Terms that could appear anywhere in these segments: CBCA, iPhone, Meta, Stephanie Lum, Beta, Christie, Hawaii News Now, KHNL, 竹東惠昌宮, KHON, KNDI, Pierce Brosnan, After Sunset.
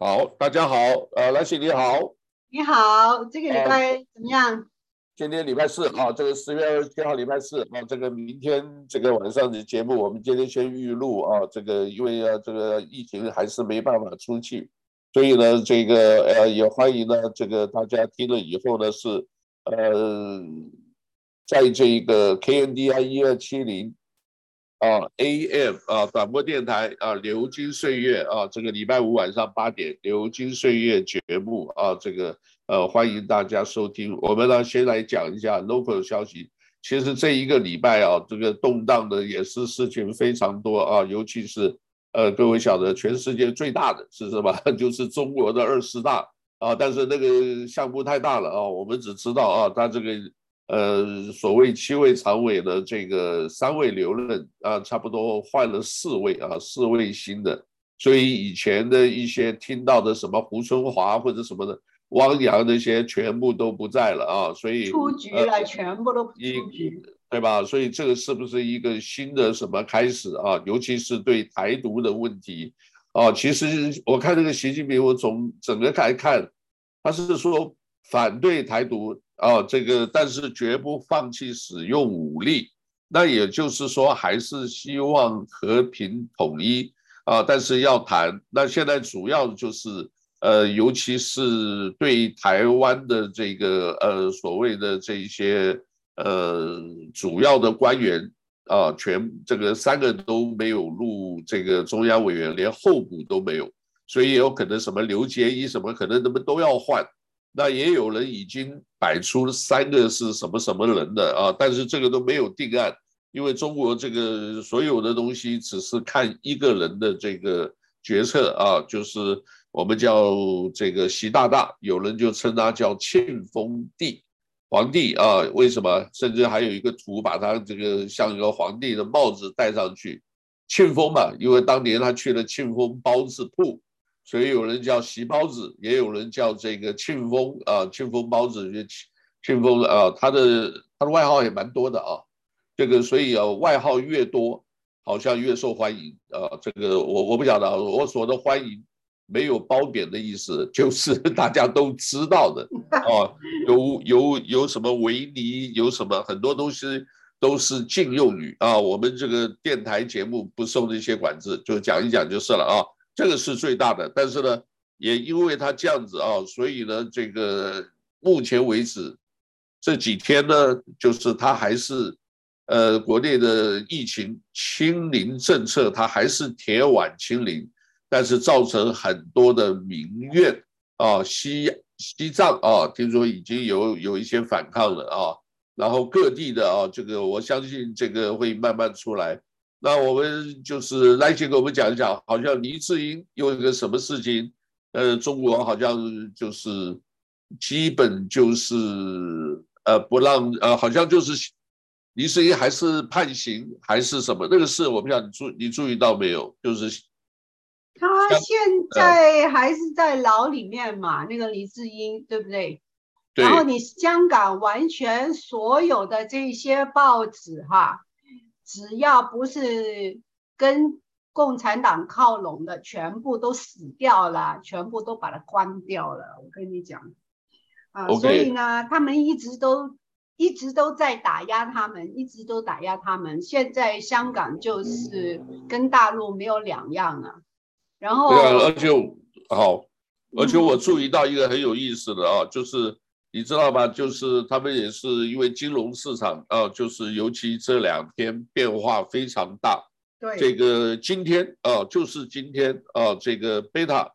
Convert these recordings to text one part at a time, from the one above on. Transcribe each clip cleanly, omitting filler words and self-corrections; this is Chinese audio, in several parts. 好，大家好，兰喜你好，你好，这个礼拜怎么样？今天礼拜四啊，这个10月27号礼拜四啊，这个明天这个晚上的节目，我们今天先预录啊，这个因为这个疫情还是没办法出去，所以呢，这个也欢迎呢，这个大家听了以后呢是在这个 KNDI 1270。AM 短波电台流金岁月这个礼拜五晚上8点流金岁月节目这个欢迎大家收听。我们呢先来讲一下 local 消息。其实这一个礼拜这个动荡的也是事情非常多尤其是各位晓得全世界最大的是什么？就是中国的20大但是那个项目太大了我们只知道它这个。所谓7位常委的这个3位留任差不多换了4位4位新的，所以以前的一些听到的什么胡春华或者什么的汪洋那些全部都不在了所以出局了全部都出局，对吧？所以这个是不是一个新的什么开始尤其是对台独的问题其实我看这个习近平，我从整个来看，他是说反对台独这个但是绝不放弃使用武力，那也就是说还是希望和平统一但是要谈。那现在主要就是尤其是对台湾的这个所谓的这些主要的官员全这个3个都没有入这个中央委员，连候补都没有，所以有可能什么刘捷一什么可能他们都要换。那也有人已经摆出3个是什么什么人的但是这个都没有定案，因为中国这个所有的东西只是看一个人的这个决策就是我们叫这个习大大，有人就称他叫庆丰帝皇帝为什么？甚至还有一个图把他这个像一个皇帝的帽子戴上去，庆丰嘛，因为当年他去了庆丰包子铺。所以有人叫席包子，也有人叫这个庆丰庆丰包子，庆丰他的外号也蛮多的这个所以外号越多好像越受欢迎这个我不晓得，我所的欢迎没有褒贬的意思，就是大家都知道的有什么维尼，有什么很多东西都是禁用语我们这个电台节目不受那些管制，就讲一讲就是了这个是最大的。但是呢也因为他这样子所以呢这个目前为止这几天呢就是他还是国内的疫情清零政策他还是铁腕清零，但是造成很多的民怨西藏听说已经有一些反抗了然后各地的这个我相信这个会慢慢出来。那我们就是来先给我们讲一讲，好像黎智英有一个什么事情中国好像就是基本就是不让好像就是黎智英还是判刑还是什么，那个事我不晓得你注意到没有，就是他现在还是在牢里面嘛那个黎智英，对不对？对。然后你香港完全所有的这些报纸哈，只要不是跟共产党靠拢的全部都死掉了，全部都把它关掉了，我跟你讲okay. 所以呢他们一直都在打压他们，现在香港就是跟大陆没有两样了然后对啊，而且我注意到一个很有意思的就是你知道吧，就是他们也是因为金融市场就是尤其这2天变化非常大。对，这个今天就是今天这个 Beta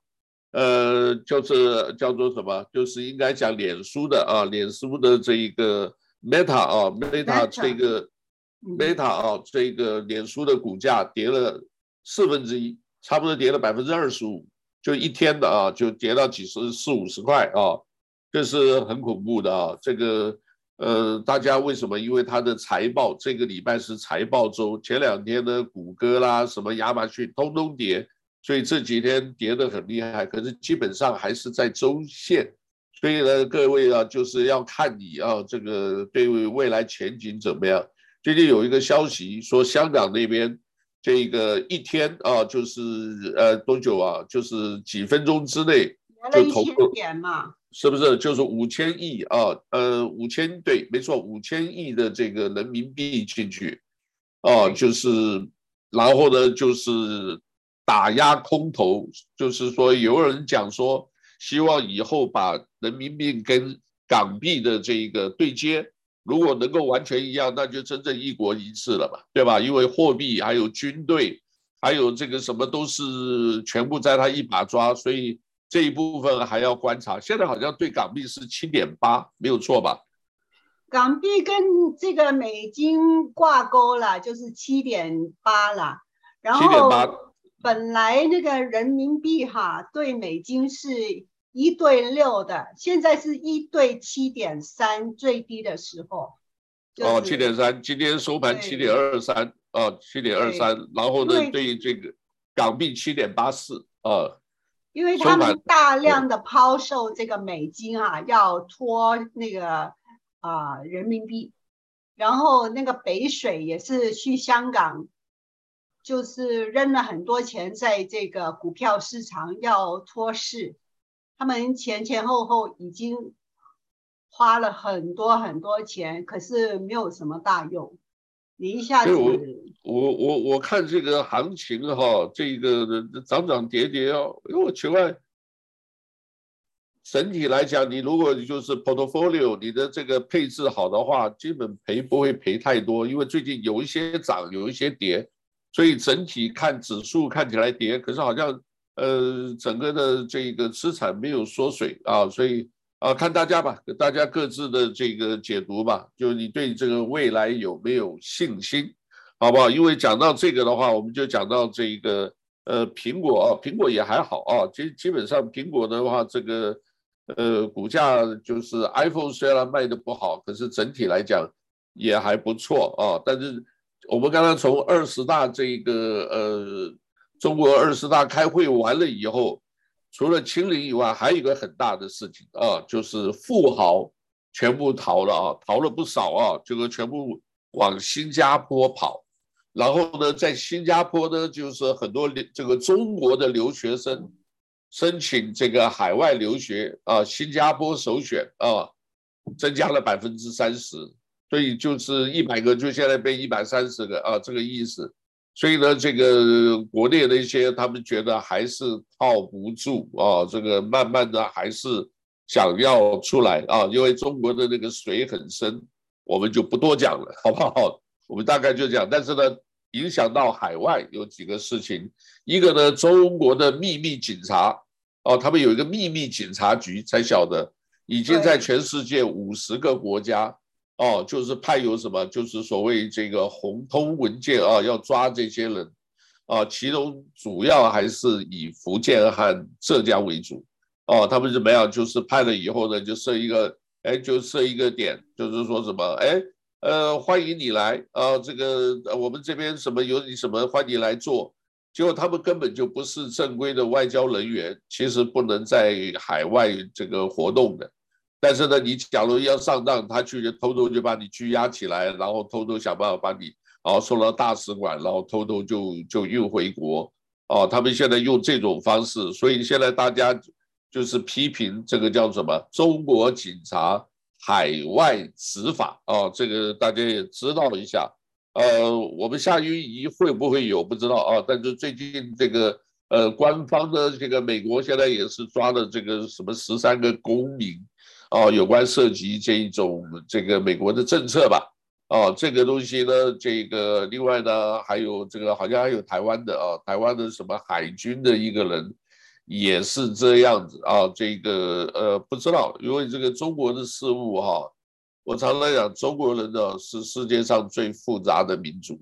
就是叫做什么，就是应该讲脸书的脸书的这一个 Meta Meta 这个 Meta 这个脸书的股价跌了1/4，差不多跌了25%，就一天的就跌到40-50块这是很恐怖的这个大家为什么？因为他的财报，这个礼拜是财报周，前2天呢谷歌啦什么亚马逊通通跌，所以这几天跌得很厉害，可是基本上还是在周线。所以呢各位就是要看你这个对未来前景怎么样。最近有一个消息说香港那边这个一天啊，就是多久啊？就是几分钟之内就投入，是不是？就是5000亿啊，5000对，没错，5000亿的这个人民币进去，啊，就是然后呢，就是打压空头，就是说有人讲说，希望以后把人民币跟港币的这个对接。如果能够完全一样，那就真正一国一制了嘛，对吧？因为货币还有军队还有这个什么都是全部在他一把抓，所以这一部分还要观察。现在好像对港币是 7.8 没有错吧？港币跟这个美金挂钩了，就是 7.8 了。然后本来那个人民币哈对美金是1:6的，现在是1:7.3，最低的时候。就是、哦，7.3，今天收盘7.23，哦，7.23，然后呢，对这个港币7.84，啊，因为他们大量的抛售这个美金啊，要拖那个人民币，然后那个北水也是去香港。就是扔了很多钱在这个股票市场要托市，他们前后后已经花了很多很多钱，可是没有什么大用。你一下子，我看这个行情哈，这个涨涨跌跌哦，因为我奇怪，整体来讲，你如果就是 portfolio 你的这个配置好的话，基本赔不会赔太多，因为最近有一些涨，有一些跌。所以整体看指数看起来跌，可是好像整个的这个资产没有缩水啊，所以啊看大家吧，大家各自的这个解读吧，就你对这个未来有没有信心，好不好？因为讲到这个的话，我们就讲到这个苹果啊，苹果也还好啊，基本上苹果的话，这个股价就是 iPhone 虽然卖的不好，可是整体来讲也还不错啊，但是。我们刚刚从20大这个中国20大开会完了以后，除了清零以外，还有一个很大的事情啊，就是富豪全部逃了啊，逃了不少啊，这个全部往新加坡跑。然后呢，在新加坡呢，就是很多这个中国的留学生申请这个海外留学啊，新加坡首选啊，增加了30%。所以就是100个就现在被130个啊，这个意思。所以呢，这个国内的一些他们觉得还是靠不住啊，这个慢慢的还是想要出来啊，因为中国的那个水很深，我们就不多讲了，好不好？我们大概就讲，但是呢，影响到海外有几个事情，一个呢，中国的秘密警察啊，他们有一个秘密警察局才晓得，已经在全世界50个国家。哦，就是派有什么，就是所谓这个红通文件啊，要抓这些人啊，其中主要还是以福建和浙江为主哦。他们怎么样？就是派了以后呢，就设一个，哎，就设一个点，就是说什么，哎，欢迎你来啊，这个我们这边什么有你什么，欢迎来做。结果他们根本就不是正规的外交人员，其实不能在海外这个活动的。但是呢，你假如要上当，他去偷偷就把你拘押起来，然后偷偷想办法把你哦送到大使馆，然后偷偷就运回国哦。他们现在用这种方式，所以现在大家就是批评这个叫什么中国警察海外执法哦，这个大家也知道一下。我们夏威夷会不会有不知道啊，但是最近这个官方的这个美国现在也是抓了这个什么13个公民。哦，有关涉及这一种这个美国的政策吧，哦，这个东西呢，这个另外呢，还有这个好像还有台湾的啊，台湾的什么海军的一个人也是这样子啊，这个不知道，因为这个中国的事务哈，我常常讲中国人呢是世界上最复杂的民族，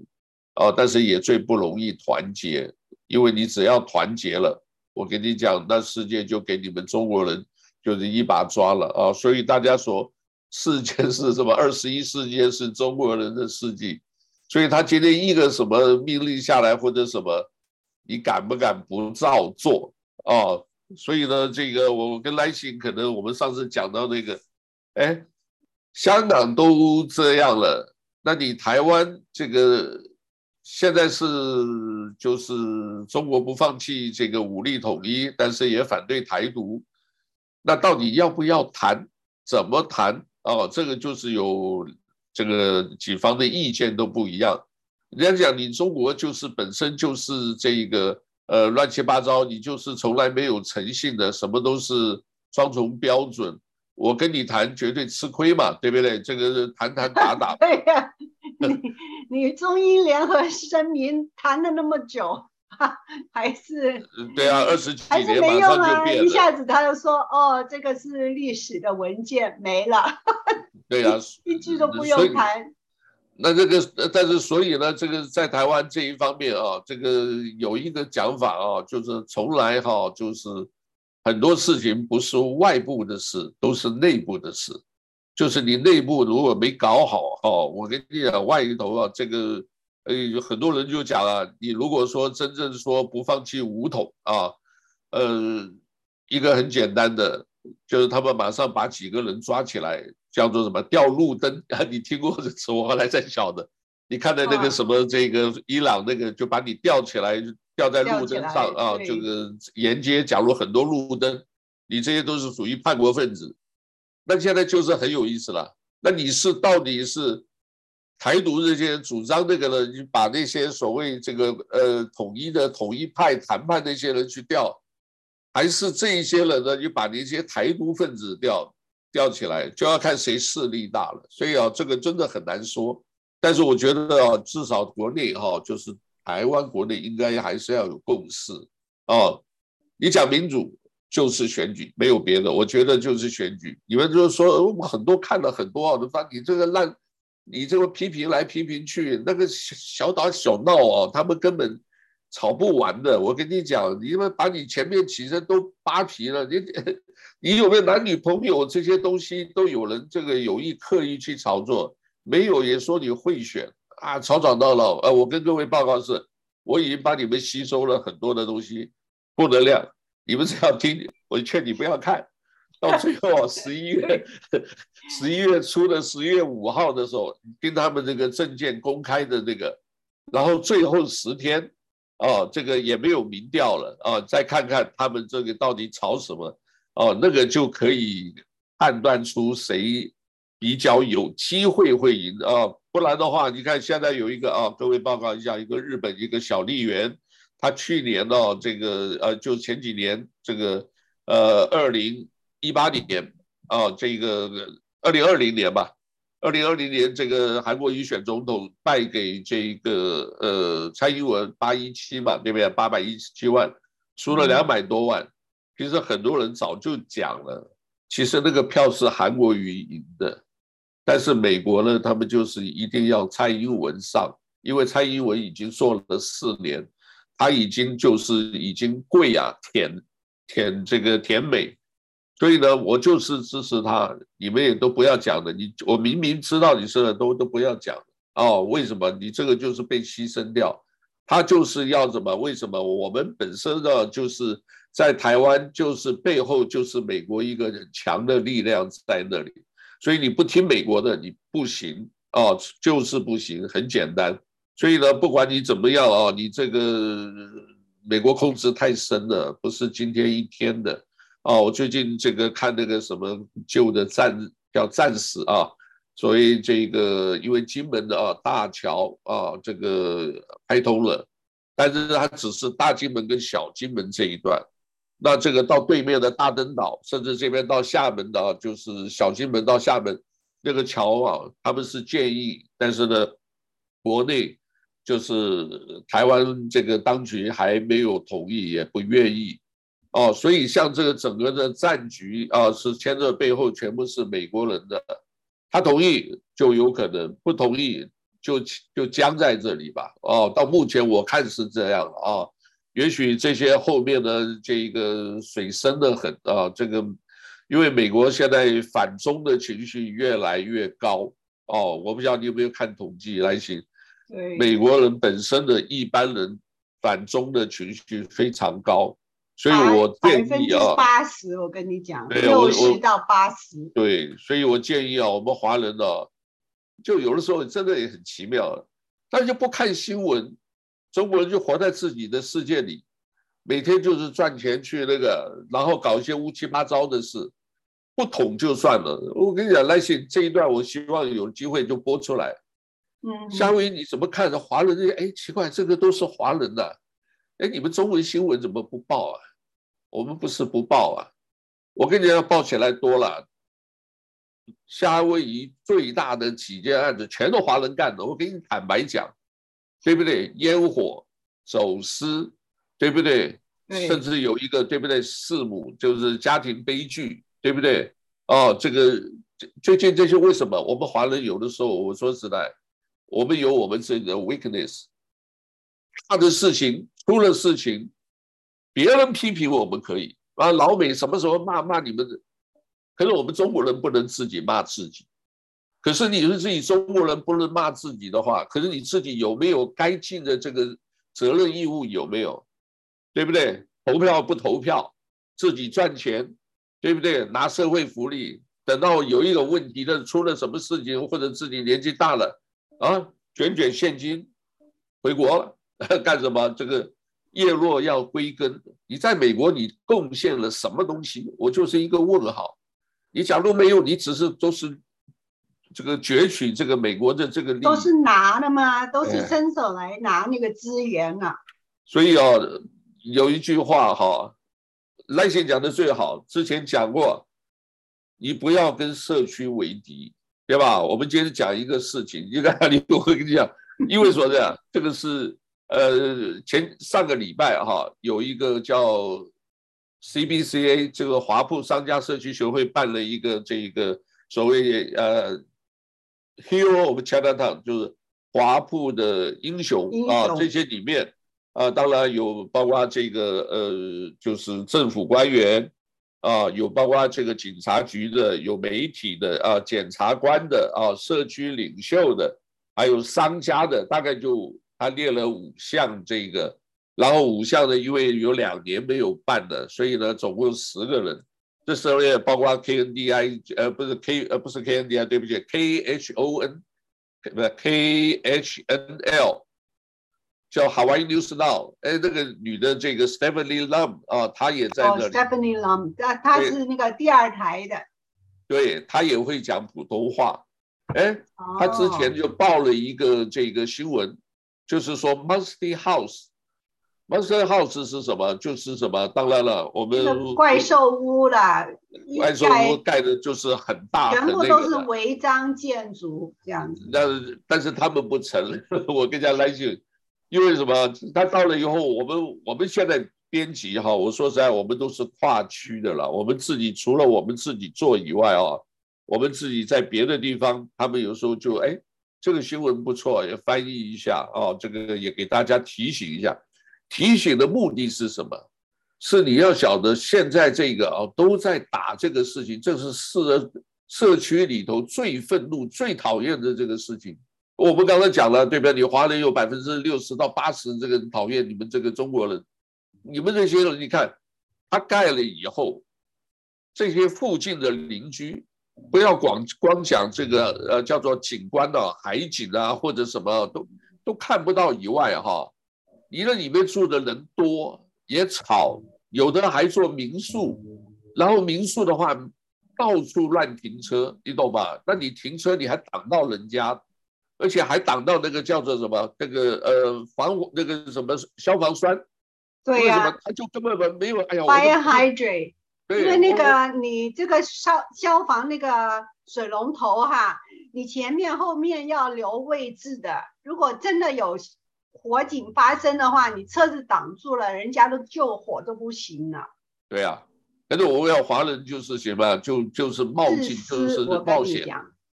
啊，但是也最不容易团结，因为你只要团结了，我跟你讲，那世界就给你们中国人。就是一把抓了啊，所以大家说世界是什么？21世纪是中国人的世纪，所以他今天一个什么命令下来或者什么，你敢不敢不照做啊？所以呢，这个我跟来信可能我们上次讲到那个，哎，香港都这样了，那你台湾这个现在是就是中国不放弃这个武力统一，但是也反对台独，那到底要不要谈，怎么谈啊？这个就是有这个几方的意见都不一样。人家讲你中国就是本身就是这个乱七八糟，你就是从来没有诚信的，什么都是双重标准，我跟你谈绝对吃亏嘛，对不对？这个谈谈打打对呀、啊，你中英联合声明谈了那么久，还是对啊，20几年马上就变了，一下子他就说哦，这个是历史的文件没了，对啊，一句都不用谈。那这个，但是所以呢，这个在台湾这一方面啊，这个有一个讲法啊，就是从来哈，就是很多事情不是外部的事，都是内部的事。就是你内部如果没搞好哈，我跟你讲，外头啊，这个很多人就讲啊，你如果说真正说不放弃武统啊，一个很简单的，就是他们马上把几个人抓起来。叫做什么吊路灯啊？你听过这词？我后来才晓得。你看的那个什么，这个伊朗那个，就把你吊起来，吊在路灯上啊。这个沿街，假如很多路灯，你这些都是属于叛国分子。那现在就是很有意思了。那你是到底是台独这些主张那个人，你把那些所谓这个统一的统一派谈判那些人去吊，还是这一些人呢？你把那些台独分子吊起来，就要看谁势力大了，所以啊，这个真的很难说。但是我觉得啊，至少国内哈、啊，就是台湾国内应该还是要有共识啊。你讲民主就是选举，没有别的，我觉得就是选举。你们就说我很多看了很多啊，你这个烂，你这个批评来批评去，那个小打小闹啊，他们根本吵不完的。我跟你讲，你们把你前面起身都扒皮了，你有没有男女朋友这些东西都有人这个有意刻意去炒作，没有也说你贿选啊，吵吵闹闹啊。我跟各位报告是，我已经把你们吸收了很多的东西，负能量，你们只要听，我劝你不要看。到最后11月初的10月5号的时候，听他们这个政见公开的这个，然后最后10天啊，这个也没有民调了啊，再看看他们这个到底吵什么。哦，那个就可以判断出谁比较有机会会赢啊，不然的话，你看现在有一个啊，各位报告一下，一个日本一个小笠原，他去年呢、啊，这个就前几年这个2018年啊，这个2020年吧，2020年这个韩国瑜选总统败给这个蔡英文817嘛，对不对？817万，输了200多万。其实很多人早就讲了，其实那个票是韩国瑜赢的，但是美国呢，他们就是一定要蔡英文上，因为蔡英文已经做了4年，他已经跪啊舔这个舔美，所以呢，我就是支持他，你们也都不要讲的，我明明知道你是都不要讲哦，为什么？你这个就是被牺牲掉，他就是要怎么？为什么我们本身呢就是？在台湾就是背后就是美国一个很强的力量在那里，所以你不听美国的你不行啊，就是不行，很简单。所以呢，不管你怎么样啊，你这个美国控制太深了，不是今天一天的啊。我最近这个看那个什么旧的叫战史啊，所以这个因为金门的啊大桥啊这个开通了，但是它只是大金门跟小金门这一段。那这个到对面的大登岛，甚至这边到厦门的、啊、就是小金门到厦门那个桥啊，他们是建议，但是呢，国内就是台湾这个当局还没有同意，也不愿意哦。所以像这个整个的战局啊，是牵着背后全部是美国人的，他同意就有可能，不同意就僵在这里吧。哦，到目前我看是这样啊。也许这些后面的这个水深的很啊，这个因为美国现在反中的情绪越来越高哦，我不知道你有没有看统计来信，美国人本身的一般人反中的情绪非常高，所以我建议啊，80%我跟你讲，60%到80%，对，所以我建议啊，我们华人啊，就有的时候真的也很奇妙。那就不看新闻，中国人就活在自己的世界里，每天就是赚钱去那个，然后搞一些乌七八糟的事，不捅就算了。我跟你讲，来信这一段，我希望有机会就播出来。夏威夷你怎么看的？华人哎，奇怪，这个都是华人的、啊，哎，你们中文新闻怎么不报啊？我们不是不报啊，我跟你讲，报起来多了。夏威夷最大的几件案子全都华人干的，我给你坦白讲，对不对？烟火、走私，对不对？甚至有一个对不对弑母，就是家庭悲剧，对不对？哦，这个最近这些为什么我们华人有的时候，我说实在。我们有我们自己的 weakness， 大的事情出了事情，别人批评我们可以啊，老美什么时候骂你们的，可是我们中国人不能自己骂自己。可是你是自己中国人不能骂自己的话，可是你自己有没有该尽的这个责任义务有没有？对不对？投票不投票，自己赚钱，对不对？拿社会福利，等到有一个问题的出了什么事情，或者自己年纪大了。啊，卷现金回国了，干什么？这个叶落要归根。你在美国，你贡献了什么东西？我就是一个问号。你假如没有，你只是都是这个攫取这个美国的这个利益，都是拿的嘛，都是伸手来拿那个资源啊。所以哦，有一句话哈，赖先讲的最好，之前讲过，你不要跟社区为敌。对吧？我们今天讲一个事情，一个案例，我跟你讲，因为说的这个是上个礼拜哈，有一个叫 CBCA 这个华埠商家社区学会办了一个这个所谓Hero of Chinatown， 就是华埠的英雄啊，这些里面啊，当然有包括这个就是政府官员。啊，有包括这个警察局的，有媒体的啊，检察官的啊，社区领袖的，还有商家的，大概就他列了5项这个，然后5项呢，因为有2年没有办了，所以呢，总共10个人，这时候也包括 KNDI 不是 KNDI， 对不起 KHON 不 KHNL， 叫 Hawaii News Now， 哎，那个女的这个 Stephanie Lum 啊，她也在那里。Stephanie Lum， 她是那个第2台的。对，她也会讲普通话。哎，她之前就报了一个这个新闻，就是说 Monster House。Monster House 是什么？就是什么？当然了，我们怪兽屋啦。怪兽屋盖的就是很大的那个，全部都是违章建筑这样子。但是他们不承认，我跟人家来句。因为什么？他到了以后，我们现在编辑哈，我说实在，我们都是跨区的了。我们自己除了我们自己做以外啊，我们自己在别的地方，他们有时候就哎，这个新闻不错，也翻译一下啊，这个也给大家提醒一下。提醒的目的是什么？是你要晓得现在这个啊都在打这个事情，这是社区里头最愤怒、最讨厌的这个事情。我们刚才讲了，对不对？你华人有60%到80%这个讨厌你们这个中国人，你们这些人，你看他盖了以后，这些附近的邻居，不要光讲这个叫做景观啊、海景啊或者什么都看不到以外哈，你那里面住的人多也吵，有的还做民宿，然后民宿的话到处乱停车，你懂吧？那你停车你还挡到人家。而且还挡到那个叫做什么那个防那个什么消防栓，对呀、啊，他就根本没有哎呀 ，fire hydrant， 因为那个你这个消防那个水龙头哈，你前面后面要留位置的，如果真的有火警发生的话，你车子挡住了，人家都救火都不行了。对呀、啊，但是我要华人就是什么，就是冒进，就是冒险。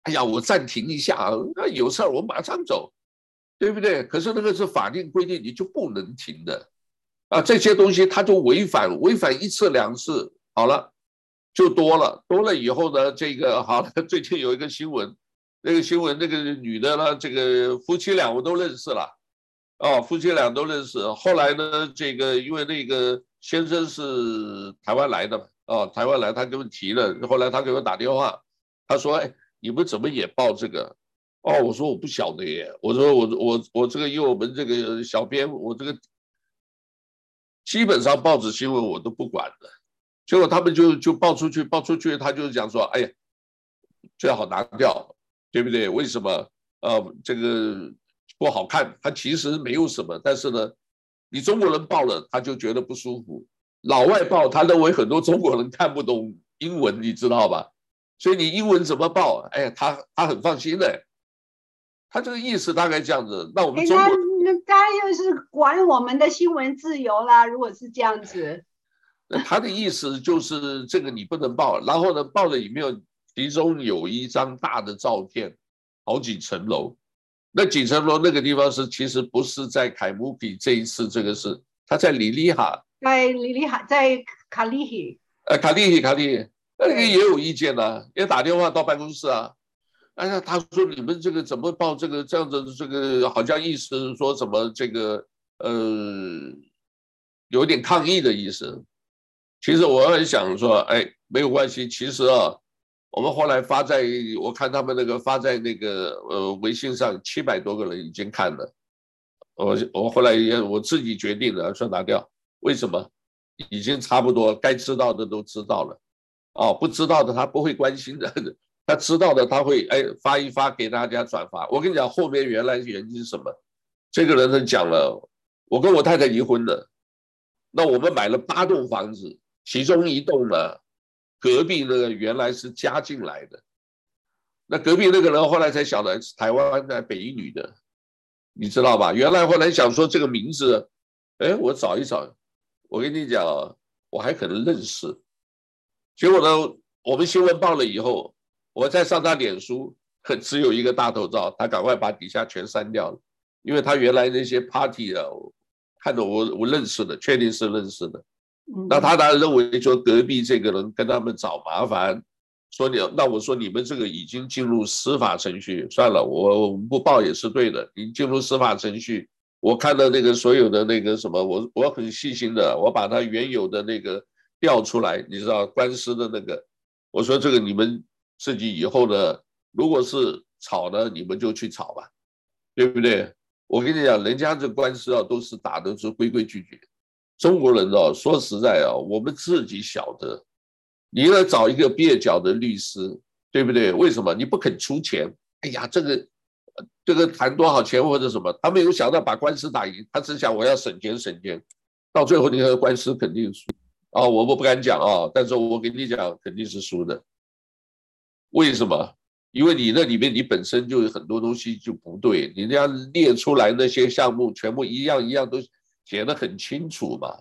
哎呀，我暂停一下，那有事儿我马上走，对不对？可是那个是法定规定，你就不能停的啊！这些东西它就违反1次2次，好了，就多了以后呢，这个好了，最近有一个新闻，那个女的呢，这个夫妻俩我都认识了，哦，后来呢，这个因为那个先生是台湾来的嘛，哦，台湾来，他给我提了，后来他给我打电话，他说，哎。你们怎么也报这个？哦，我说我不晓得耶，我说我这个因为我们这个小编，我这个基本上报纸新闻我都不管了，结果他们就报出去，他就讲说，哎呀，最好拿掉，对不对？为什么？这个不好看，它其实没有什么，但是呢，你中国人报了，他就觉得不舒服；老外报，他认为很多中国人看不懂英文，你知道吧？所以你英文怎么报？哎，他很放心的，他这个意思大概这样子。那我们中国人，他又是管我们的新闻自由啦。如果是这样子，他的意思就是这个你不能报，然后呢，报了里面其中有一张大的照片。好几层楼，那几层楼那个地方是其实不是在凯姆比这一次这个事，他在里利哈，在卡利希，卡利希，那个也有意见呐、啊，也打电话到办公室啊，哎呀，他说你们这个怎么报这个这样子，这个好像意思说什么这个有点抗议的意思，其实我很想说，哎，没有关系，其实啊。我们后来发在，我看他们那个发在那个微信上，700多个人已经看了。我后来也我自己决定了，说拿掉。为什么？已经差不多该知道的都知道了，哦，不知道的他不会关心的，他知道的他会哎发一发给大家转发。我跟你讲，后面原来原因是什么？这个人他讲了，我跟我太太离婚了，那我们买了8栋房子，其中一栋呢。隔壁那个原来是加进来的，那隔壁那个人后来才晓得是台湾的北一女的，你知道吧？原来后来想说这个名字，哎，我找一找，我跟你讲，我还可能认识。结果呢，我们新闻报了以后，我再上他脸书，只有一个大头照，他赶快把底下全删掉了，因为他原来那些 party 啊，看着我认识的，确定是认识的。那他当然认为说隔壁这个人跟他们找麻烦，说你那我说你们这个已经进入司法程序，算了，我不报也是对的。你进入司法程序，我看到那个所有的那个什么，我很细心的，我把他原有的那个调出来，你知道官司的那个，我说这个你们自己以后呢，如果是吵呢，你们就去吵吧，对不对？我跟你讲，人家这官司啊都是打的是规规矩矩。中国人哦，说实在啊，我们自己晓得，你要找一个蹩脚的律师，对不对？为什么你不肯出钱？哎呀，这个谈多少钱或者什么，他没有想到把官司打赢，他只想我要省钱，到最后你和官司肯定输啊！我不敢讲啊，但是我跟你讲，肯定是输的。为什么？因为你那里面你本身就有很多东西就不对，你这样列出来那些项目，全部一样都。写得很清楚嘛，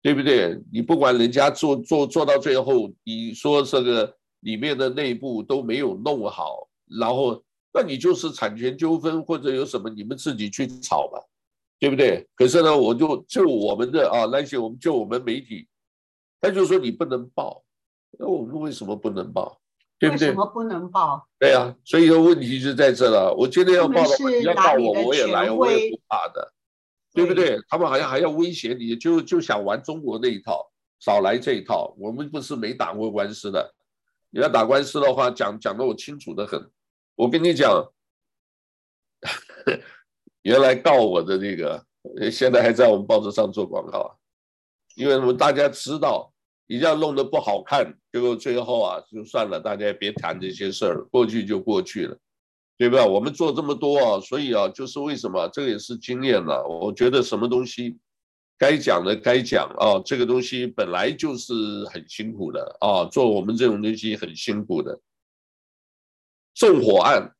对不对？你不管人家做到最后，你说这个里面的内部都没有弄好，然后那你就是产权纠纷或者有什么，你们自己去吵嘛，对不对？可是呢，我就我们的啊，那些我们媒体，他就说你不能报，那我们为什么不能报？对不对？为什么不能报？对啊，所以问题就在这了。我今天要报的话，你要告我，我也来，我也不怕的。对不对？他们好像还要威胁你，就想玩中国那一套，少来这一套。我们不是没打过官司的，你要打官司的话，讲得我清楚得很。我跟你讲，原来告我的那个，现在还在我们报纸上做广告，因为我们大家知道，你这样弄得不好看，结果最后啊，就算了，大家别谈这些事儿，过去就过去了。对吧？我们做这么多啊，所以啊，就是为什么这个也是经验了。我觉得什么东西该讲的该讲啊，这个东西本来就是很辛苦的啊，做我们这种东西很辛苦的。纵火案，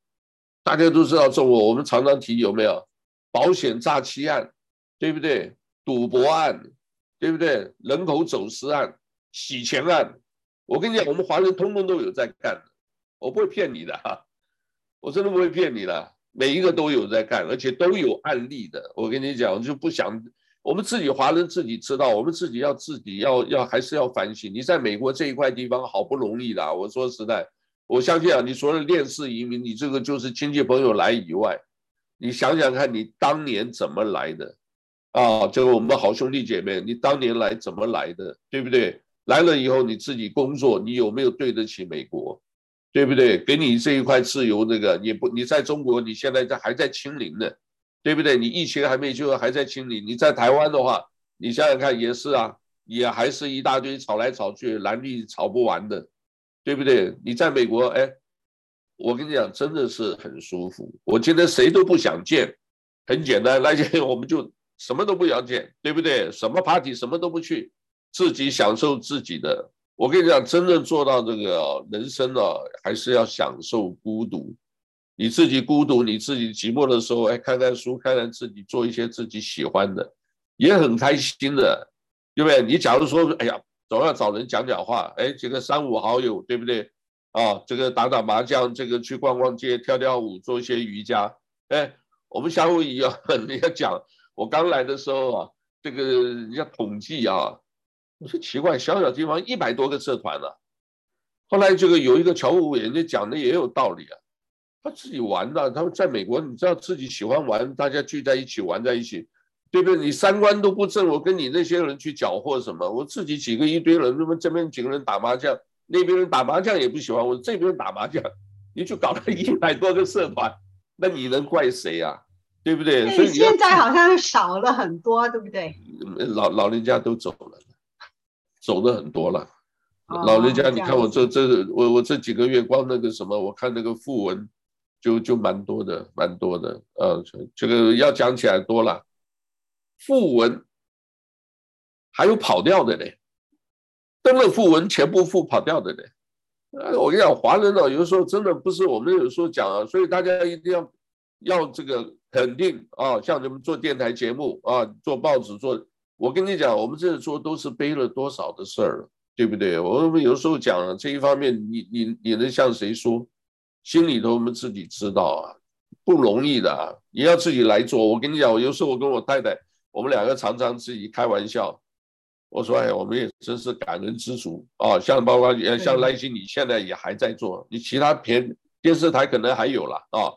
大家都知道纵火，我们常常提有没有？保险诈欺案，对不对？赌博案，对不对？人口走私案、洗钱案，我跟你讲，我们华人通通都有在干的，我不会骗你的哈。我真的不会骗你了，每一个都有在干，而且都有案例的。我跟你讲，我就不想我们自己华人自己知道，我们自己要还是要反省。你在美国这一块地方好不容易的，我说实在，我相信啊，你除了链式移民，你这个就是亲戚朋友来以外，你想想看你当年怎么来的啊？这个我们好兄弟姐妹，你当年来怎么来的，对不对？来了以后你自己工作，你有没有对得起美国？对不对？给你这一块自由，那个你在中国，你现在还在清零呢，对不对？你疫情还没就还在清零，你在台湾的话，你想想看也是啊，也还是一大堆吵来吵去，蓝绿吵不完的，对不对？你在美国，哎，我跟你讲，真的是很舒服。我今天谁都不想见，很简单，那些我们就什么都不想见，对不对？什么 party 什么都不去，自己享受自己的。我跟你讲，真正做到这个人生啊，还是要享受孤独。你自己孤独，你自己寂寞的时候，哎，看看书，看看自己，做一些自己喜欢的，也很开心的，对不对？你假如说，哎呀，总要找人讲讲话，哎，这个三五好友，对不对？啊，这个打打麻将，这个去逛逛街，跳跳舞，做一些瑜伽。哎，我们夏威夷啊，人家讲，我刚来的时候啊，这个人家统计啊。我说奇怪，小小地方100多个社团了，后来这个有一个侨务委员，人家讲的也有道理啊。他自己玩的，他们在美国，你知道自己喜欢玩，大家聚在一起玩在一起，对不对？你三观都不正，我跟你那些人去搅和什么？我自己几个一堆人，那么这边几个人打麻将，那边人打麻将也不喜欢，我这边打麻将，你就搞了100多个社团，那你能怪谁啊？对不对？所以现在好像少了很多，对不对？老人家都走了。走的很多了，老人家，你看我我这几个月光那个什么，我看那个讣文就蛮多的，这个要讲起来多了，讣文还有跑掉的嘞，登了讣文钱不付跑掉的嘞，我跟你讲，华人有时候真的不是我们有时候讲啊，所以大家一定要这个肯定啊，像你们做电台节目啊，做报纸做。我跟你讲，我们这说都是背了多少的事儿，对不对？我们有时候讲这一方面，你能向谁说？心里头我们自己知道啊，不容易的啊，你要自己来做。我跟你讲，我有时候我跟我太太，我们两个常常自己开玩笑，我说哎，我们也真是感恩知足啊。像包括像赖清德，你现在也还在做，你其他电视台可能还有了啊。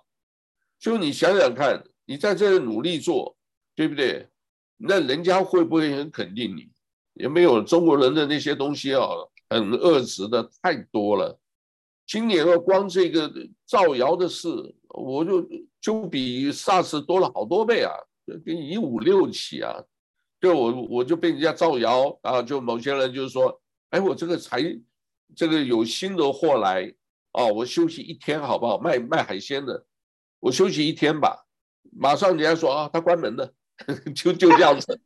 就你想想看，你在这努力做，对不对？那人家会不会很肯定你？也没有，中国人的那些东西啊，很恶质的太多了。今年光这个造谣的事，我就比 SARS 多了好多倍啊，跟156起啊。对，我就被人家造谣啊，就某些人就说，哎，我这个有新的货来啊，我休息一天好不好？卖海鲜的，我休息一天吧。马上人家说啊，他关门了。就这样子，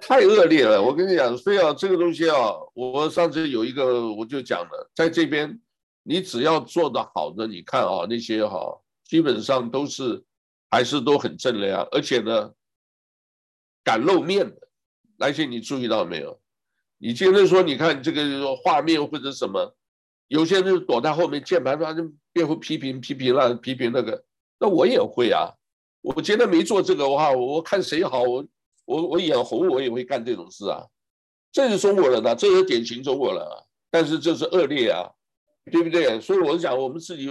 太恶劣了。我跟你讲，所以这个东西啊，我上次有一个我就讲了，在这边你只要做得好的，你看啊那些基本上都是还是都很正能量，而且呢敢露面的。而且你注意到没有？你今天说你看这个画面或者什么，有些人躲在后面键盘上就便会批评那个，那我也会啊。我今天没做这个的话，我看谁好，我眼红我也会干这种事啊，这是中国人啊，这是典型中国人啊，但是这是恶劣啊，对不对？所以我想我们自己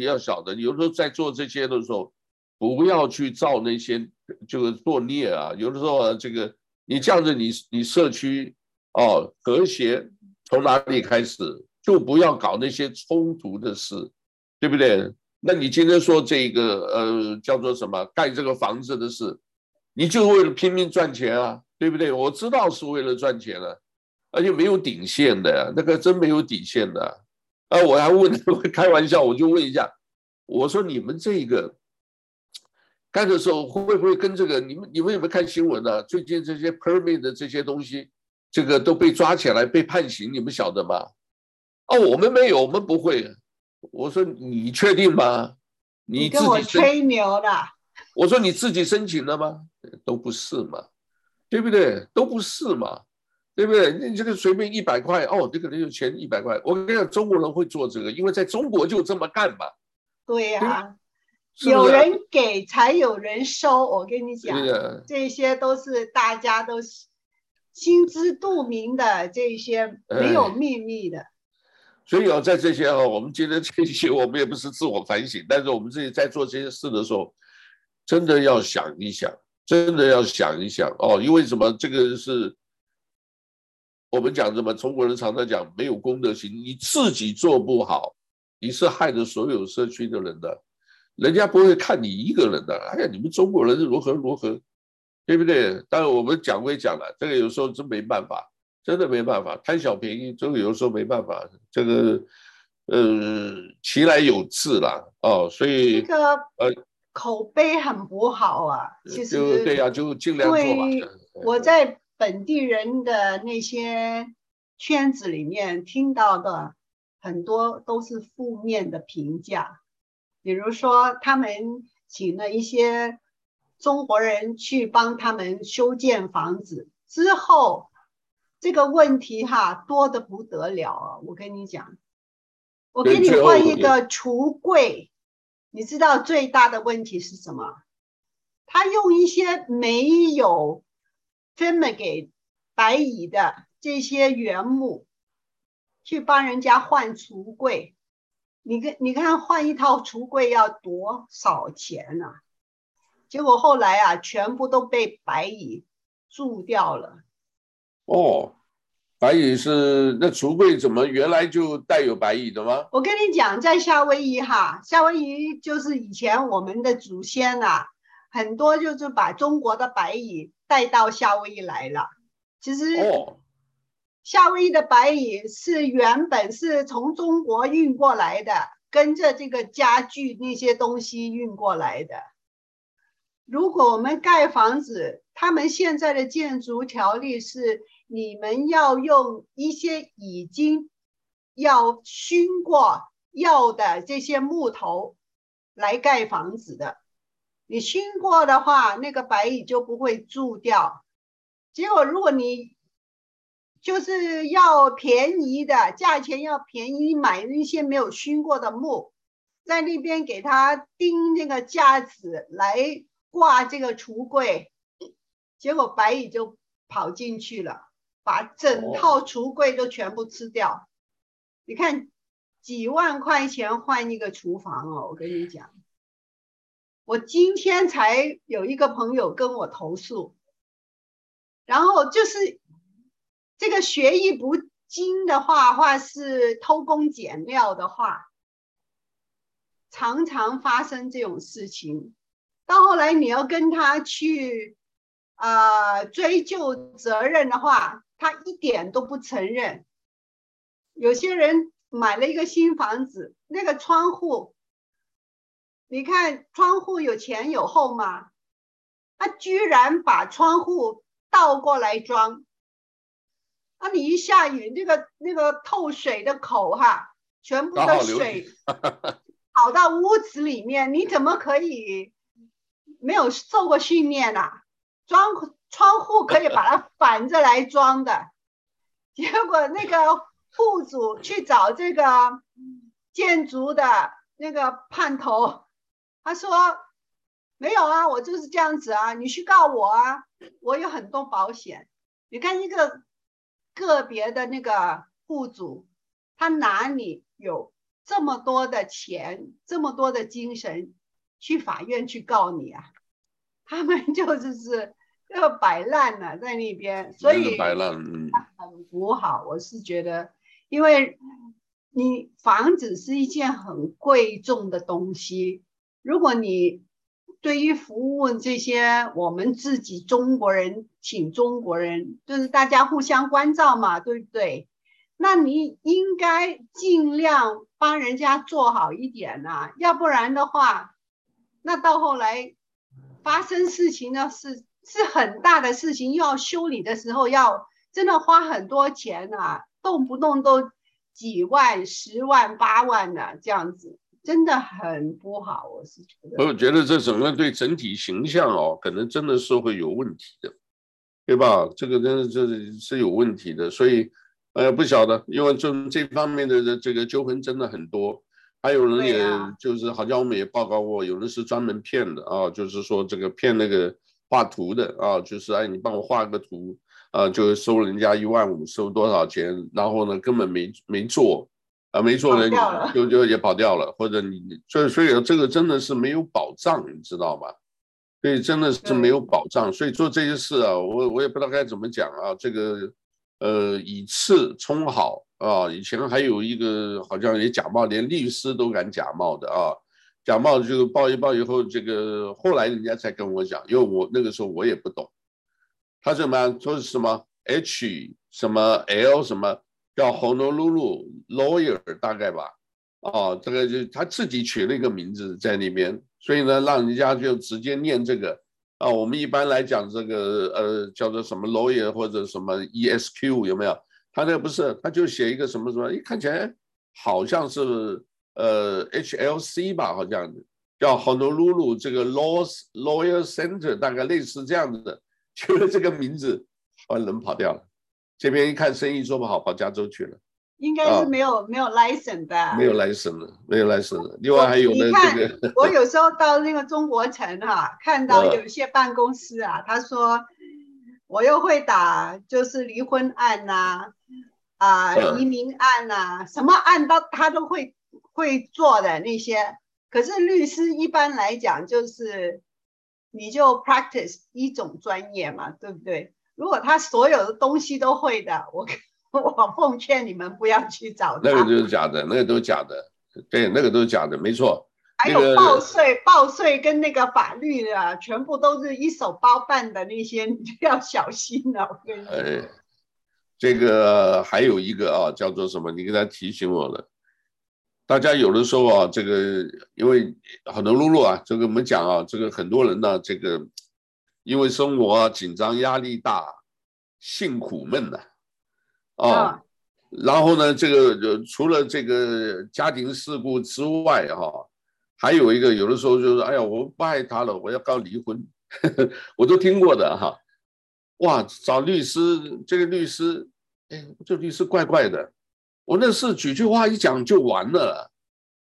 要晓得，有时候在做这些的时候，不要去造那些就是作孽啊。有的时候这个你这样子，你社区和谐从哪里开始？就不要搞那些冲突的事，对不对？那你今天说这个叫做什么盖这个房子的事，你就为了拼命赚钱啊，对不对？我知道是为了赚钱了，而且没有底线的，那个真没有底线的。我还问，开玩笑，我就问一下，我说你们这个盖的时候会不会跟这个你们有没有看新闻啊？最近这些 permit 的这些东西，这个都被抓起来被判刑，你们晓得吗？我们没有，我们不会。我说你确定吗？你跟我吹牛的。我说你自己申请了吗？都不是嘛，对不对？都不是嘛，对不对？你这个随便100块，这个人有钱100块。我跟你讲，中国人会做这个，因为在中国就这么干嘛。对呀，有人给才有人收。我跟你讲，这些都是大家都心知肚明的，这些没有秘密的。所以在这些我们今天这些我们也不是自我反省，但是我们自己在做这些事的时候，真的要想一想，真的要想一想因为什么？这个是我们讲什么？中国人常常讲没有公德心，你自己做不好，你是害了所有社区的人的，人家不会看你一个人的。哎呀，你们中国人是如何如何，对不对？当然我们讲归讲了，这个有时候真没办法，真的没办法，贪小便宜，这个有时候没办法，这个其来有自啦，哦，所以这个口碑很不好啊。其实就对啊，就尽量做吧。我在本地人的那些圈子里面听到的很多都是负面的评价，比如说他们请了一些中国人去帮他们修建房子之后，这个问题哈多得不得了啊！我跟你讲，我给你换一个橱柜，你知道最大的问题是什么？他用一些没有分配给白蚁的这些原木去帮人家换橱柜，你看换一套橱柜要多少钱啊？结果后来啊，全部都被白蚁蛀掉了。哦，白蚁是那橱柜怎么原来就带有白蚁的吗？我跟你讲，在夏威夷哈，夏威夷就是以前我们的祖先啊，很多就是把中国的白蚁带到夏威夷来了。其实夏威夷的白蚁是原本是从中国运过来的，跟着这个家具那些东西运过来的。如果我们盖房子，他们现在的建筑条例是你们要用一些已经要熏过药的这些木头来盖房子的，你熏过的话那个白蚁就不会蛀掉。结果如果你就是要便宜的价钱，要便宜买一些没有熏过的木，在那边给他钉那个架子来挂这个橱柜，结果白蚁就跑进去了，把整套橱柜都全部吃掉。你看几万块钱换一个厨房哦，我跟你讲，我今天才有一个朋友跟我投诉，然后就是这个学艺不精的话，或是偷工减料的话，常常发生这种事情。到后来你要跟他去追究责任的话，他一点都不承认。有些人买了一个新房子，那个窗户，你看窗户有前有后吗？他居然把窗户倒过来装，你一下雨，那个透水的口哈，全部的水跑到屋子里面，你怎么可以没有受过训练啊？窗户可以把它反着来装的。结果那个户主去找这个建筑的那个判头，他说没有啊，我就是这样子啊，你去告我啊，我有很多保险。你看一个个别的那个户主，他哪里有这么多的钱，这么多的精神去法院去告你啊？他们就是摆烂了在那边，所以摆烂很不好。我是觉得，因为你房子是一件很贵重的东西，如果你对于服务这些我们自己中国人，请中国人，就是大家互相关照嘛，对不对？那你应该尽量帮人家做好一点啊，要不然的话，那到后来发生事情呢，是很大的事情，要修理的时候要真的花很多钱啊，动不动都几万、10万、8万的这样子。真的很不好，我是觉得。我觉得这整个对整体形象哦，可能真的是会有问题的，对吧？这个真的是有问题的，所以不晓得，因为这方面的这个纠纷真的很多。还有人也就是好像我们也报告过，有人是专门骗的啊，就是说这个骗那个画图的啊，就是哎你帮我画个图啊，就收人家15000，收多少钱？然后呢根本没做。没错的，就也跑掉了，或者你所以这个真的是没有保障，你知道吗？所以真的是没有保障，所以做这些事啊，我也不知道该怎么讲啊，这个以次充好啊，以前还有一个好像也假冒，连律师都敢假冒的啊，假冒就报一报以后，这个后来人家才跟我讲，因为我那个时候我也不懂，他怎么样说是什么 H 什么 L 什么叫 Honolulu Lawyer 大概吧，哦，这个就他自己取了一个名字在那边，所以呢让人家就直接念这个啊。我们一般来讲这个叫做什么 lawyer 或者什么 ESQ 有没有？他那不是，他就写一个什么什么，一看起来好像是HLC 吧，好像叫 Honolulu 这个 Lawyer Center 大概类似这样子的，取了这个名字，啊，人跑掉了。这边一看生意做不好，跑加州去了。应该是没有 license 吧？没有 license 了，没有 license 了。另外还有呢，这个我有时候到那个中国城哈，看到有一些办公室啊，他说。我又会打，就是离婚案呐、移民案呐、什么案都他都会做的那些。可是律师一般来讲，就是你就 practice 一种专业嘛，对不对？如果他所有的东西都会的，我奉劝你们不要去找他。那个就是假的，那个都是假的，对，那个都是假的，没错。还有报税，报税跟那个法律啊，全部都是一手包办的那些，你就要小心了、啊。我跟你说，这个还有一个啊，叫做什么？你给他提醒我了。大家有的时候啊，这个因为很多露露啊，这个我们讲啊，这个很多人呢、啊，这个因为生活啊紧张、压力大、性苦闷呐、啊，啊，然后呢，这个除了这个家庭事故之外、啊，哈。还有一个，有的时候就是，哎呀，我不爱他了，我要告离婚，我都听过的哈。哇，找律师，这个律师，哎，这律师怪怪的。我那事几句话一讲就完了，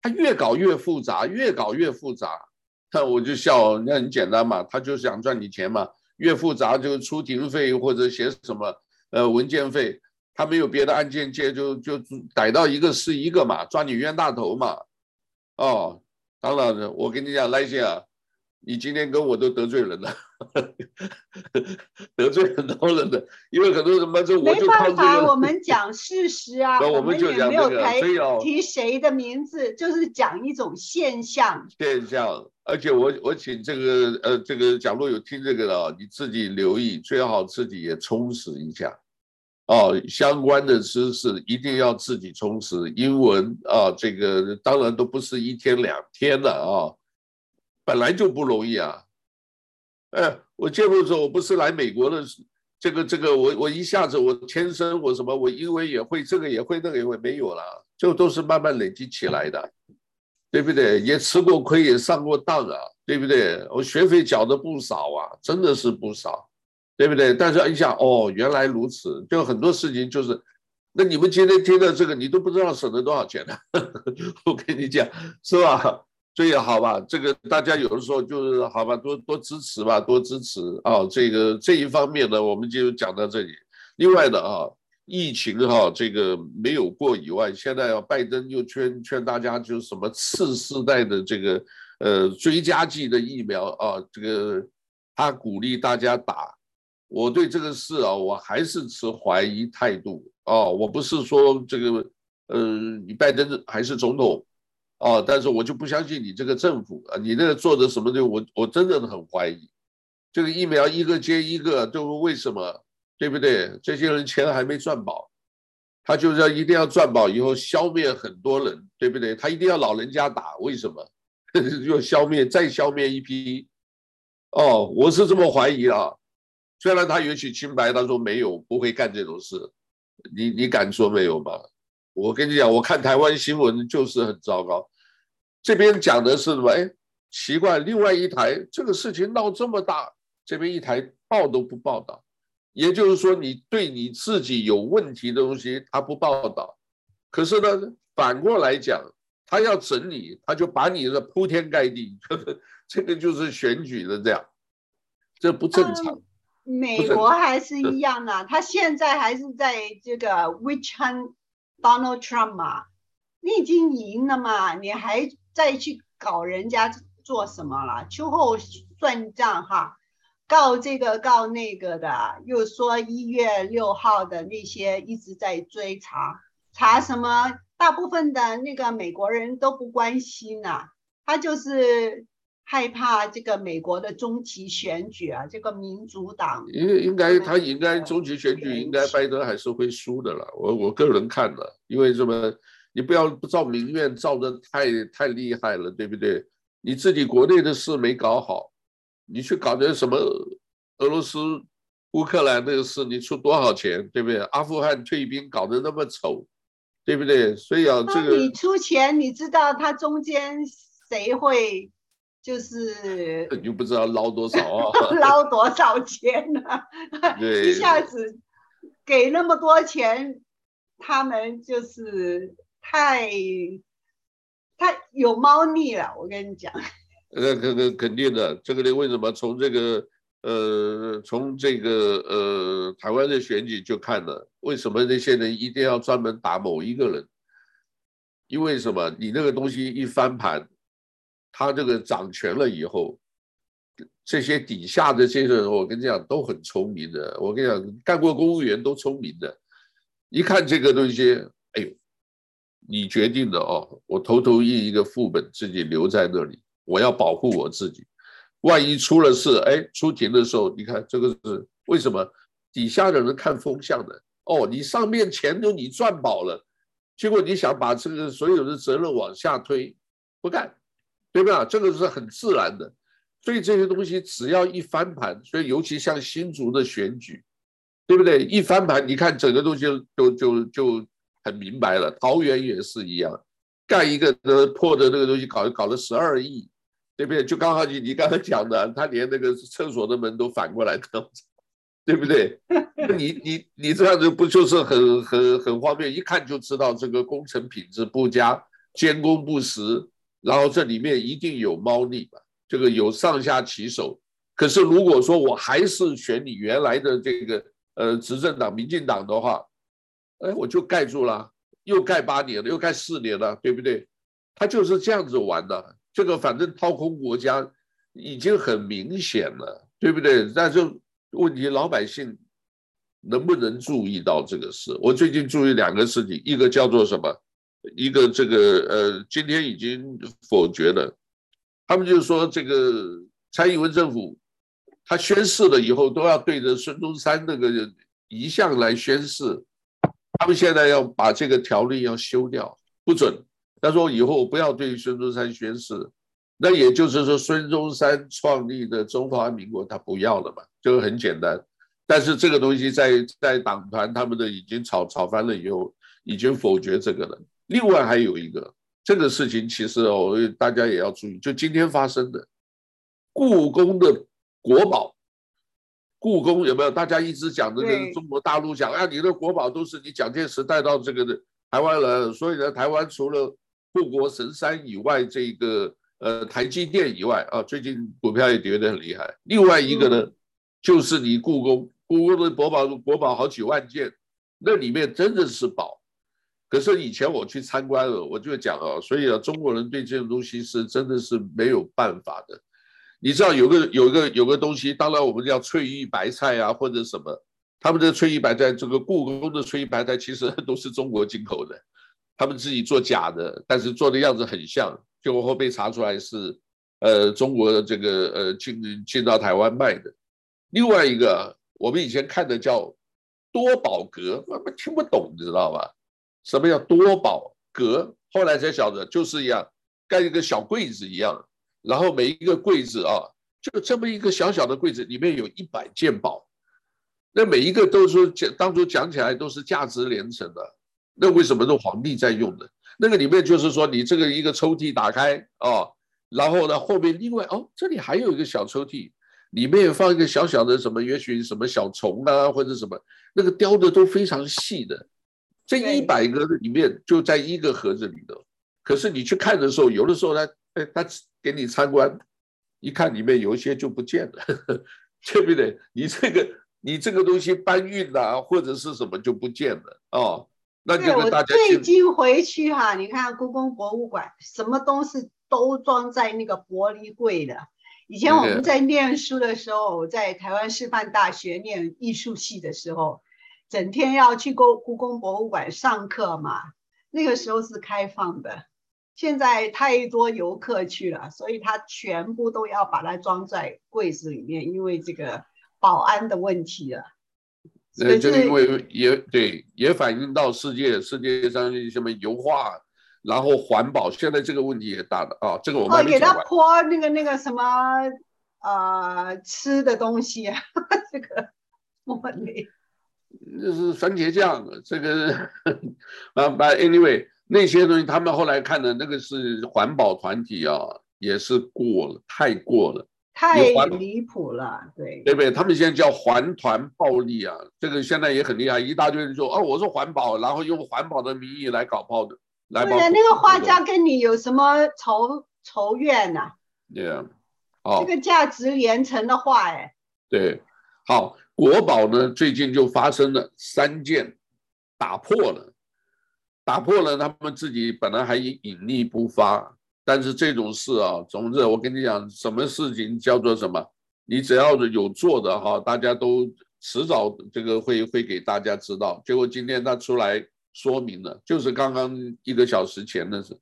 他越搞越复杂，越搞越复杂。那我就笑，那很简单嘛，他就想赚你钱嘛，越复杂就出庭费或者写什么文件费，他没有别的案件接，就逮到一个是一个嘛，抓你冤大头嘛，哦。当然了，我跟你讲，赖先啊，你今天跟我都得罪人了，得罪很多人的，因为很多人嘛，这我就靠这个。没办法，我们讲事实啊，我们就讲这个，所以哦，提谁的名字，就是讲一种现象。现象，而且我请这个这个，假如有听这个的、哦，你自己留意，最好自己也充实一下，哦，相关的知识一定要自己充实。英文啊，这个当然都不是一天两天了啊，本来就不容易啊。哎，我介入的时候，我不是来美国的，这个我一下子我天生我什么我英文也会，这个也会那个也会，没有啦，就都是慢慢累积起来的，对不对？也吃过亏，也上过当啊，对不对？我学费缴的不少啊，真的是不少。对不对？但是一想哦，原来如此，就很多事情就是，那你们今天听到这个，你都不知道省了多少钱呢、啊。我跟你讲，是吧？所以好吧，这个大家有的时候就是好吧，多支持吧，多支持啊、哦。这个这一方面呢，我们就讲到这里。另外呢，啊，疫情哈、啊，这个没有过以外，现在、啊、拜登又劝大家，就是什么次世代的这个追加剂的疫苗啊，这个他鼓励大家打。我对这个事啊，我还是持怀疑态度啊。我不是说这个，你拜登还是总统啊，但是我就不相信你这个政府啊，你那个做的什么的，我真的很怀疑。这个疫苗一个接一个，就是为什么，对不对？这些人钱还没赚饱，他就是要一定要赚饱以后消灭很多人，对不对？他一定要老人家打，为什么？又再消灭一批。哦，我是这么怀疑啊。虽然他允许清白，他说没有，不会干这种事，你敢说没有吗？我跟你讲，我看台湾新闻就是很糟糕，这边讲的是什么？哎，奇怪，另外一台这个事情闹这么大，这边一台报都不报道，也就是说，你对你自己有问题的东西他不报道，可是呢，反过来讲，他要整你，他就把你的铺天盖地，这个就是选举的这样，这不正常。美国还是一样的，他现在还是在这个 witch hunt Donald Trump 嘛，你已经赢了嘛，你还再去搞人家做什么了？秋后算账哈，告这个告那个的，又说1月6号的那些一直在追查，查什么，大部分的那个美国人都不关心啊，他就是害怕这个美国的中期选举啊，这个民主党应该中期选举应该拜登还是会输的了，我个人看了，因为什么？你不要照民怨照得太厉害了，对不对？你自己国内的事没搞好，你去搞点什么俄罗斯乌克兰那个事，你出多少钱，对不对？阿富汗退兵搞得那么丑，对不对？所以啊，这个你出钱，你知道他中间谁会就是你就不知道捞多少啊，捞多少钱啊？对，一下子给那么多钱，他们就是太有猫腻了，我跟你讲。肯定的，这个为什么从这个台湾的选举就看了，为什么那些人一定要专门打某一个人？因为什么？你那个东西一翻盘，他这个掌权了以后，这些底下的这些人，我跟你讲都很聪明的，我跟你讲干过公务员都聪明的，一看这个东西，哎呦，你决定了哦，我偷印一个副本自己留在那里。我要保护我自己，万一出了事，哎，出庭的时候，你看这个是为什么？底下的人看风向的哦，你上面钱都你赚饱了，结果你想把这个所有的责任往下推，不干，对吧？这个是很自然的，所以这些东西只要一翻盘，所以尤其像新竹的选举，对不对？一翻盘，你看整个东西就很明白了。桃园也是一样，干一个破的那个东西搞了12亿。对不对？就刚好你刚才讲的，他连那个厕所的门都反过来弄，对不对？你这样子不就是很荒谬？一看就知道这个工程品质不佳，监工不实，然后这里面一定有猫腻吧？这个有上下其手。可是如果说我还是选你原来的这个执政党民进党的话，哎，我就盖住了，又盖8年了，又盖4年了，对不对？他就是这样子玩的。这个反正掏空国家已经很明显了，对不对？但是问题老百姓能不能注意到这个事？我最近注意2个事情，一个叫做什么？一个这个今天已经否决了，他们就说这个蔡英文政府他宣誓了以后都要对着孙中山那个遗像来宣誓，他们现在要把这个条例要修掉，不准。他说以后不要对孙中山宣誓，那也就是说孙中山创立的中华民国他不要了嘛，就很简单。但是这个东西在党团他们的已经吵翻了以后，已经否决这个了。另外还有一个这个事情，其实大家也要注意，就今天发生的故宫的国宝，故宫有没有？大家一直讲这个中国大陆讲啊，你的国宝都是你蒋介石带到这个台湾了，所以呢，台湾除了护国神山以外，这个台积电以外啊，最近股票也跌得很厉害。另外一个呢，就是你故宫的国宝好几万件，那里面真的是宝。可是以前我去参观了，我就讲啊，所以啊，中国人对这种东西是真的是没有办法的。你知道有个东西，当然我们叫翠玉白菜啊，或者什么，他们的翠玉白菜，这个故宫的翠玉白菜其实都是中国进口的。他们自己做假的，但是做的样子很像，结果后被查出来是中国这个进到台湾卖的。另外一个我们以前看的叫多宝阁，我们听不懂，你知道吧？什么叫多宝阁？后来才晓得，就是一样盖一个小柜子一样，然后每一个柜子啊，就这么一个小小的柜子，里面有100件宝，那每一个都说当初讲起来都是价值连城的。那为什么是皇帝在用的？那个里面就是说，你这个一个抽屉打开啊，然后呢后面另外哦，这里还有一个小抽屉，里面也放一个小小的什么，也许什么小虫啊或者什么，那个雕的都非常细的。这100个里面就在一个盒子里头。可是你去看的时候，有的时候他给你参观，一看里面有一些就不见了，对不对？你这个东西搬运啊或者是什么就不见了啊。那对，我最近回去哈，你看故宫博物馆什么东西都装在那个玻璃柜的。以前我们在念书的时候，我在台湾师范大学念艺术系的时候，整天要去故宫博物馆上课嘛，那个时候是开放的，现在太多游客去了，所以他全部都要把它装在柜子里面，因为这个保安的问题了。那就是因为也反映到世界上什么油画，然后环保，现在这个问题也大了啊。这个我们给他泼那个什么吃的东西啊，这个我没。这是番茄酱，这个but anyway 那些东西，他们后来看的那个是环保团体啊，也是过了，太过了，太离谱了，对对不对？他们现在叫环团暴力啊，这个现在也很厉害，一大堆人说哦，我是环保，然后用环保的名义来搞暴的，来搞。对，那个画家跟你有什么仇怨啊？对啊，这个价值连城的话，哎，对，好。国宝呢，最近就发生了三件，打破了他们自己本来还隐匿不发，但是这种事啊，总之我跟你讲，什么事情叫做什么，你只要有做的哈，大家都迟早这个会给大家知道。结果今天他出来说明了，就是刚刚1个小时前的事。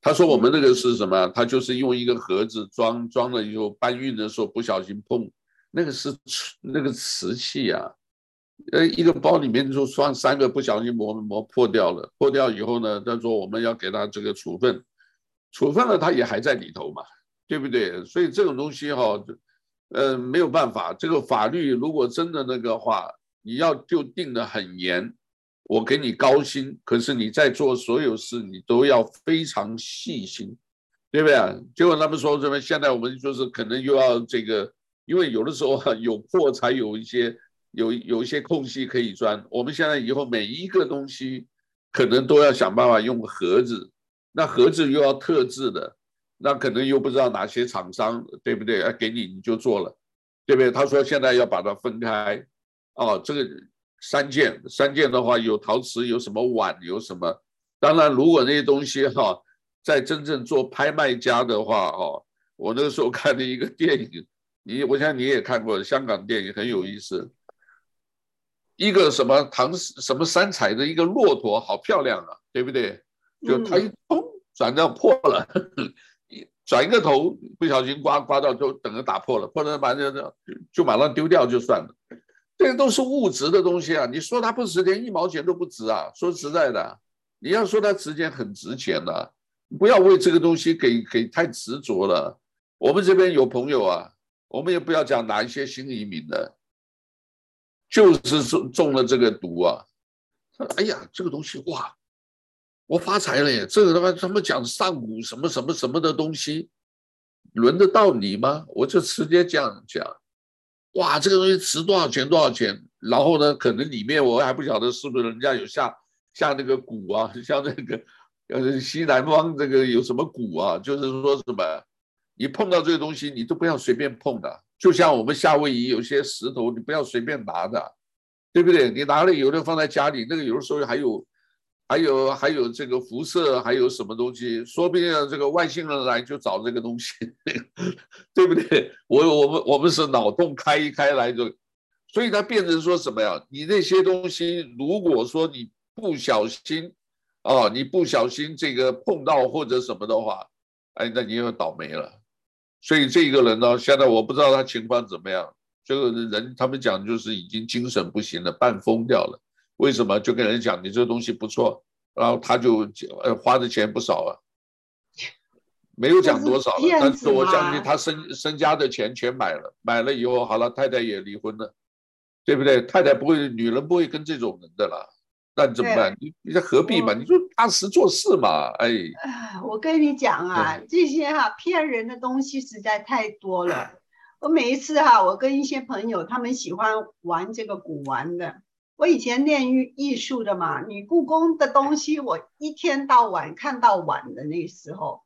他说我们那个是什么？他就是用一个盒子装了以后，搬运的时候不小心碰。那个瓷器啊，一个包里面就装3个，不小心磨破掉了。破掉以后呢，他说我们要给他这个处分，处分了他也还在里头嘛，对不对？所以这种东西哈，没有办法。这个法律如果真的那个话，你要就定得很严，我给你高薪，可是你在做所有事你都要非常细心，对不对？结果他们说什么？现在我们就是可能又要这个。因为有的时候有破才有一些空隙可以钻。我们现在以后每一个东西可能都要想办法用盒子，那盒子又要特制的，那可能又不知道哪些厂商，对不对？给你就做了，对不对？他说现在要把它分开，哦，这个三件的话，有陶瓷，有什么碗，有什么？当然，如果那些东西哈，在真正做拍卖家的话，哦，我那个时候看了一个电影。我想你也看过香港电影，很有意思。一个什么三彩的一个骆驼，好漂亮啊，对不对？就它一通转到破了，转一个头不小心刮到，就整个打破了，或者马上丢掉就算了。这个都是物质的东西啊，你说它不值钱，1毛钱都不值啊。说实在的，你要说它值钱，很值钱的啊，不要为这个东西给太执着了。我们这边有朋友啊。我们也不要讲哪一些新移民的，就是中了这个毒啊！哎呀，这个东西哇，我发财了耶！这个他们讲上古什么什么什么的东西，轮得到你吗？我就直接这样讲，哇，这个东西值多少钱？多少钱？然后呢，可能里面我还不晓得是不是人家有下那个蛊啊，像那个西南方这个有什么蛊啊？就是说什么？你碰到这个东西你都不要随便碰的，就像我们夏威夷有些石头你不要随便拿的，对不对？你拿了有的放在家里，那个有的时候还有这个辐射，还有什么东西，说不定这个外星人来就找这个东西对不对？我们是脑洞开一开来就，所以它变成说什么呀？你那些东西如果说你不小心啊，你不小心这个碰到或者什么的话，哎，那你又倒霉了。所以这个人呢，现在我不知道他情况怎么样。这个人他们讲就是已经精神不行了，半疯掉了。为什么？就跟人讲你这个东西不错，然后他就花的钱不少啊，没有讲多少了，但是我相信他身家的钱全买了以后，好了，太太也离婚了，对不对？太太不会，女人不会跟这种人的啦。那你怎么办？你何必嘛？你就踏实做事嘛。哎，我跟你讲啊，这些骗人的东西实在太多了。我每一次我跟一些朋友，他们喜欢玩这个古玩的。我以前练艺术的嘛，你故宫的东西我一天到晚看到晚的那时候，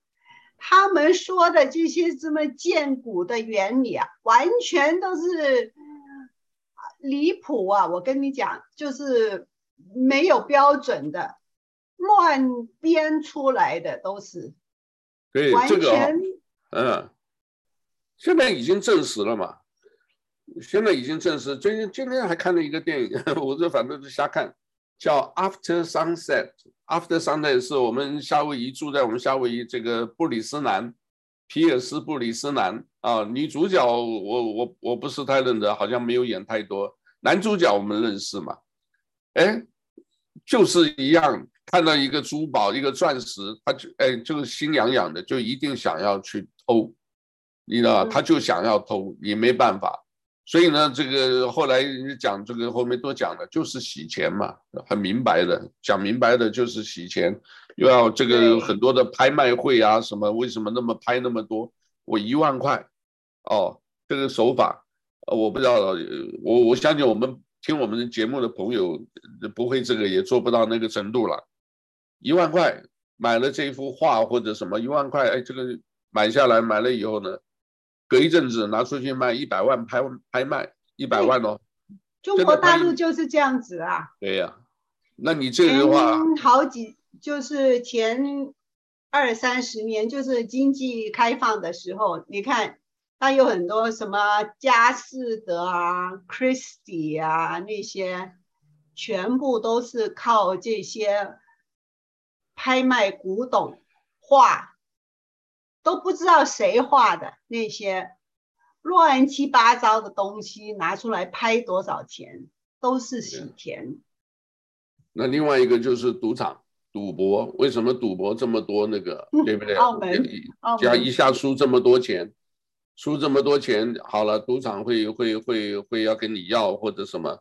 他们说的这些什么建古的原理啊，完全都是离谱啊！我跟你讲，就是。没有标准的，乱编出来的都是，对，完全，这个现在已经证实了嘛。现在已经证实。最近今天还看了一个电影，我这反正就瞎看，叫《After Sunset》。After Sunset 是我们夏威夷住在我们夏威夷这个布里斯南，皮尔斯布里斯南啊，女主角我不是太认得，好像没有演太多。男主角我们认识嘛？哎，就是一样，看到一个珠宝，一个钻石，他就哎就是心痒痒的，就一定想要去偷。你知道，他就想要偷，也没办法。所以呢，这个后来讲这个后面多讲了，就是洗钱嘛，很明白的，讲明白的就是洗钱，又要这个很多的拍卖会啊什么，为什么那么拍那么多？我1万块，哦，这个手法，我不知道，我相信我们听我们节目的朋友不会这个也做不到那个程度了。1万块买了这幅画或者什么，1万块，哎，这个买下来买了以后呢？隔一阵子拿出去卖100万拍卖100万哦，中国大陆就是这样子啊。对呀、啊，那你这个的话，就是前20-30年，就是经济开放的时候，你看它有很多什么佳士得啊、Christie 啊那些，全部都是靠这些拍卖古董画。都不知道谁画的那些乱七八糟的东西拿出来拍多少钱，都是洗钱。那另外一个就是赌场赌博，为什么赌博这么多那个，对不对？澳门一下输这么多钱，输这么多钱，好了，赌场会要跟你要或者什么，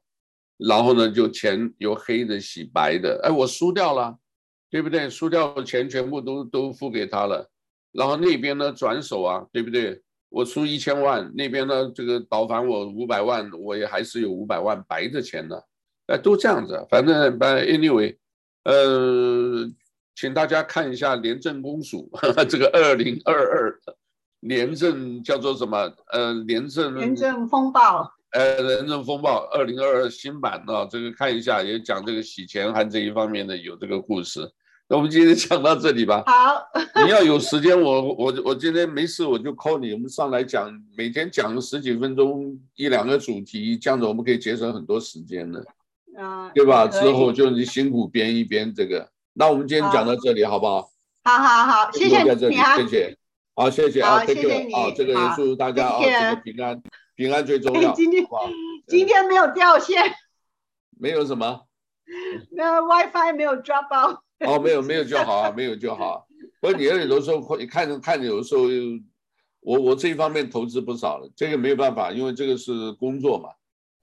然后呢就钱有黑的洗白的，哎，我输掉了，对不对？输掉钱全部都付给他了。然后那边呢转手啊，对不对？我输1000万，那边呢这个倒反我500万，我也还是有500万白的钱呢、啊，都这样子。反正 anyway， 请大家看一下廉政公署呵呵这个2022廉政叫做什么？廉政风暴。廉政风暴2022新版啊，这个看一下，也讲这个洗钱和这一方面的有这个故事。那我们今天讲到这里吧。好，你要有时间，我今天没事我就 call 你，我们上来讲，每天讲10几分钟1-2个主题，这样子我们可以节省很多时间的，对吧？之后就你辛苦编一编这个。那我们今天讲到这里，好不好？好，谢谢你啊，谢谢，好，谢谢啊，这个也祝大家啊，这个平安最重要。今天没有掉线，没有什么，没有 WiFi 没有 drop out。哦，没有就好啊，没有就好、啊。不过你有的时候会看有的时候我这一方面投资不少了，这个没有办法，因为这个是工作嘛。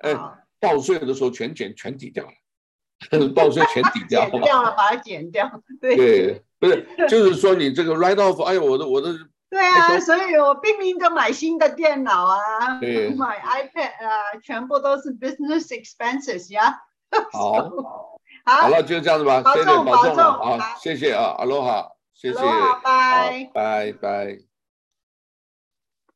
哎，报税的时候全抵掉了，报税全抵掉了，剪掉了，把它剪掉。对，不是，就是说你这个 write off， 哎呦，我的。对啊，所以我拼命的买新的电脑啊，买 iPad 啊，全部都是 business expenses 呀。好。好了，就这样子吧，保重，保重，好，谢谢啊，阿罗哈，谢谢，拜拜，拜拜。